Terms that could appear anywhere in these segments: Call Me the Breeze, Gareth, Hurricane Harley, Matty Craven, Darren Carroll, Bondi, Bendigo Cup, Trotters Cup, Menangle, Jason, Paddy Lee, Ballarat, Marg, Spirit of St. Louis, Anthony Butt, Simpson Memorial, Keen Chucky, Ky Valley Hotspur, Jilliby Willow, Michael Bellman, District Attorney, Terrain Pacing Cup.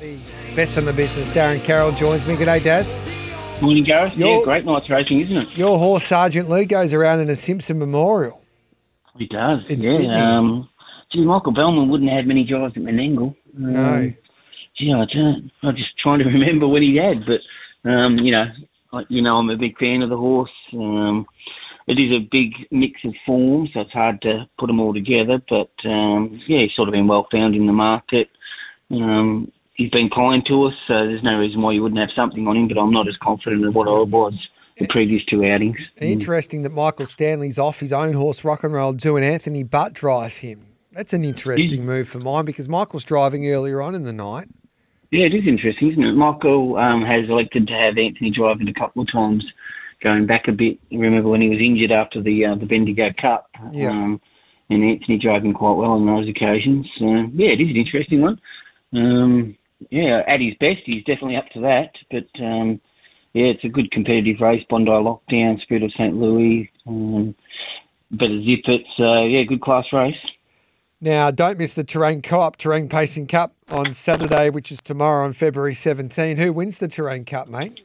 The best in the business, Darren Carroll, joins me. G'day, Daz. Morning, Gareth. Yeah, great night's racing, isn't it? Your horse, Sergeant Lee, goes around in a Simpson Memorial. He does, Sydney. Gee, Michael Bellman wouldn't have many drives at Menangle. No. Gee, I don't. I'm just trying to remember what he had, but, you know, I'm a big fan of the horse. It is a big mix of forms, so it's hard to put them all together, but, yeah, he's sort of been well-found in the market. He's been kind to us, so there's no reason why you wouldn't have something on him, but I'm not as confident of what I was the previous two outings. Interesting that Michael Stanley's off his own horse, Rock and Roll, and Anthony Butt drives him. That's an interesting move for mine because Michael's driving earlier on in the night. Yeah, it is interesting, isn't it? Michael has elected to have Anthony driving a couple of times, going back a bit. You remember when he was injured after the Bendigo Cup, and Anthony driving quite well on those occasions. So, yeah, it is an interesting one. Yeah, at his best, he's definitely up to that. But, yeah, it's a good competitive race. Bondi lockdown, Spirit of St. Louis, bit of zip it. So, yeah, good class race. Now, don't miss the Terrain Pacing Cup on Saturday, which is tomorrow on February 17. Who wins the Terrain Cup, mate?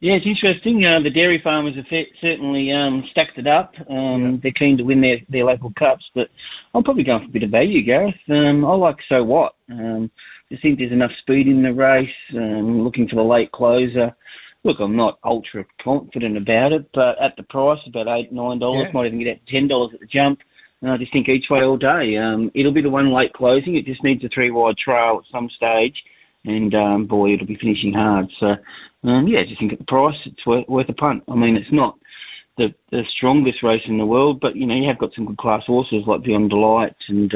Yeah, it's interesting. The dairy farmers have certainly stacked it up. They're keen to win their local cups. But I'm probably going for a bit of value, Gareth. I like So What. I think there's enough speed in the race, looking for the late closer. Look, I'm not ultra confident about it, but at the price, about $8, $9, might even get at $10 at the jump. And I just think each way all day. It'll be the one late closing. It just needs a three-wide trail at some stage, and, boy, it'll be finishing hard. So, yeah, I just think at the price, it's worth a punt. I mean, it's not the strongest race in the world, but, you know, you have got some good class horses like Beyond Delight and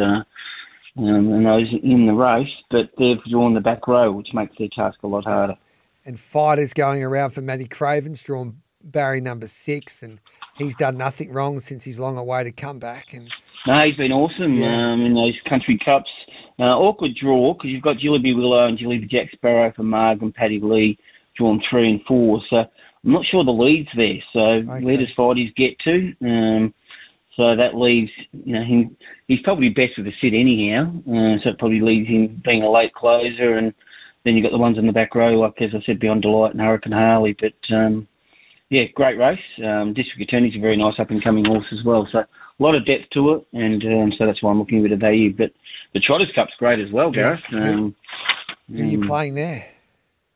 those in the race, but they've drawn the back row, which makes their task a lot harder. And fighters going around for Matty Craven's drawn Barry #6, and he's done nothing wrong since his long awaited comeback. And no, he's been awesome in those country cups. Awkward draw because you've got Jilliby Willow and Jilliby Jack Sparrow for Marg and Paddy Lee drawn 3 and 4. So I'm not sure the lead's there. So where does fighters get to? So that leaves, you know, him. He's probably best with a sit anyhow. So it probably leaves him being a late closer, and then you've got the ones in the back row, like as I said, Beyond Delight and Hurricane Harley. But yeah, great race. District Attorney's a very nice up and coming horse as well. So a lot of depth to it, and so that's why I'm looking at a bit of value. But the Trotters Cup's great as well, Gareth. Who are you playing there?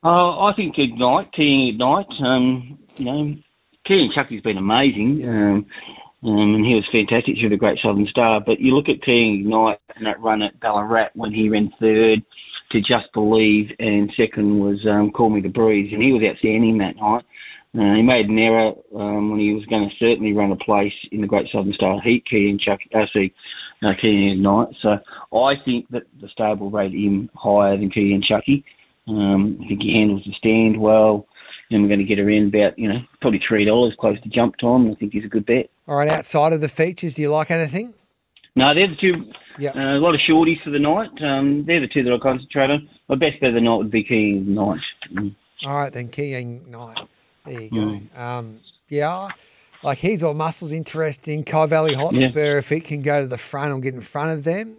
I think Keen Ignite. You know, Keen Chucky's been amazing. And he was fantastic through the Great Southern Star. But you look at Keen Ignite and that run at Ballarat when he ran third to Just Believe, and second was Call Me the Breeze, and he was outstanding that night. He made an error when he was going to certainly run a place in the Great Southern Star heat, Keen Ignite. So I think that the stable rated him higher than Keen Chucky. I think he handles the stand well. And we're going to get around about, you know, probably $3 close to jump time. I think he's a good bet. All right, outside of the features, do you like anything? No, they're the two. A lot of shorties for the night. They're the two that I concentrate on. My best bet of the night would be Keen Knight. All right, then, Keen Knight. There you go. Like he's all muscles, interesting. Ky Valley Hotspur, if he can go to the front or get in front of them,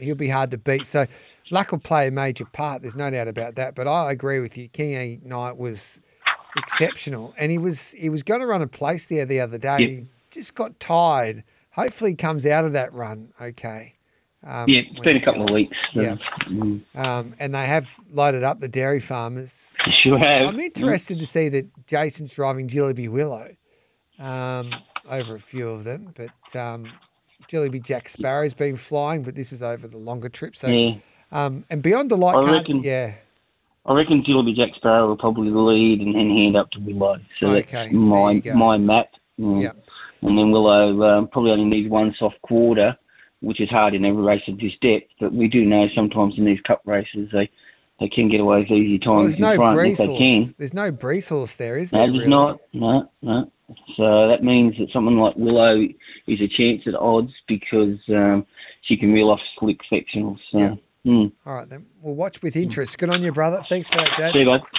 he'll be hard to beat. So luck will play a major part. There's no doubt about that. But I agree with you. Keen Knight was exceptional, and he was going to run a place there the other day. He just got tired. Hopefully he comes out of that run okay. Yeah, it's been a couple of weeks. So. Yeah. Mm. And they have loaded up the dairy farmers. Sure have. I'm interested to see that Jason's driving Jilliby Willow over a few of them, but Jilliby Jack Sparrow's been flying, but this is over the longer trip. So, yeah. And Beyond Delight, I reckon Jilliby Jack Sparrow will probably lead and then hand up to Willow. So that's my map. Mm. Yeah. And then Willow probably only needs one soft quarter, which is hard in every race of this depth, but we do know sometimes in these cup races they can get away with easy times in front if they can. There's no breeze horse there, is there? No, there's not. No. So that means that someone like Willow is a chance at odds because she can reel off slick sectionals. So. Yeah. Mm. All right, then. We'll watch with interest. Good on you, brother. Thanks for that, Dad. See you, bud.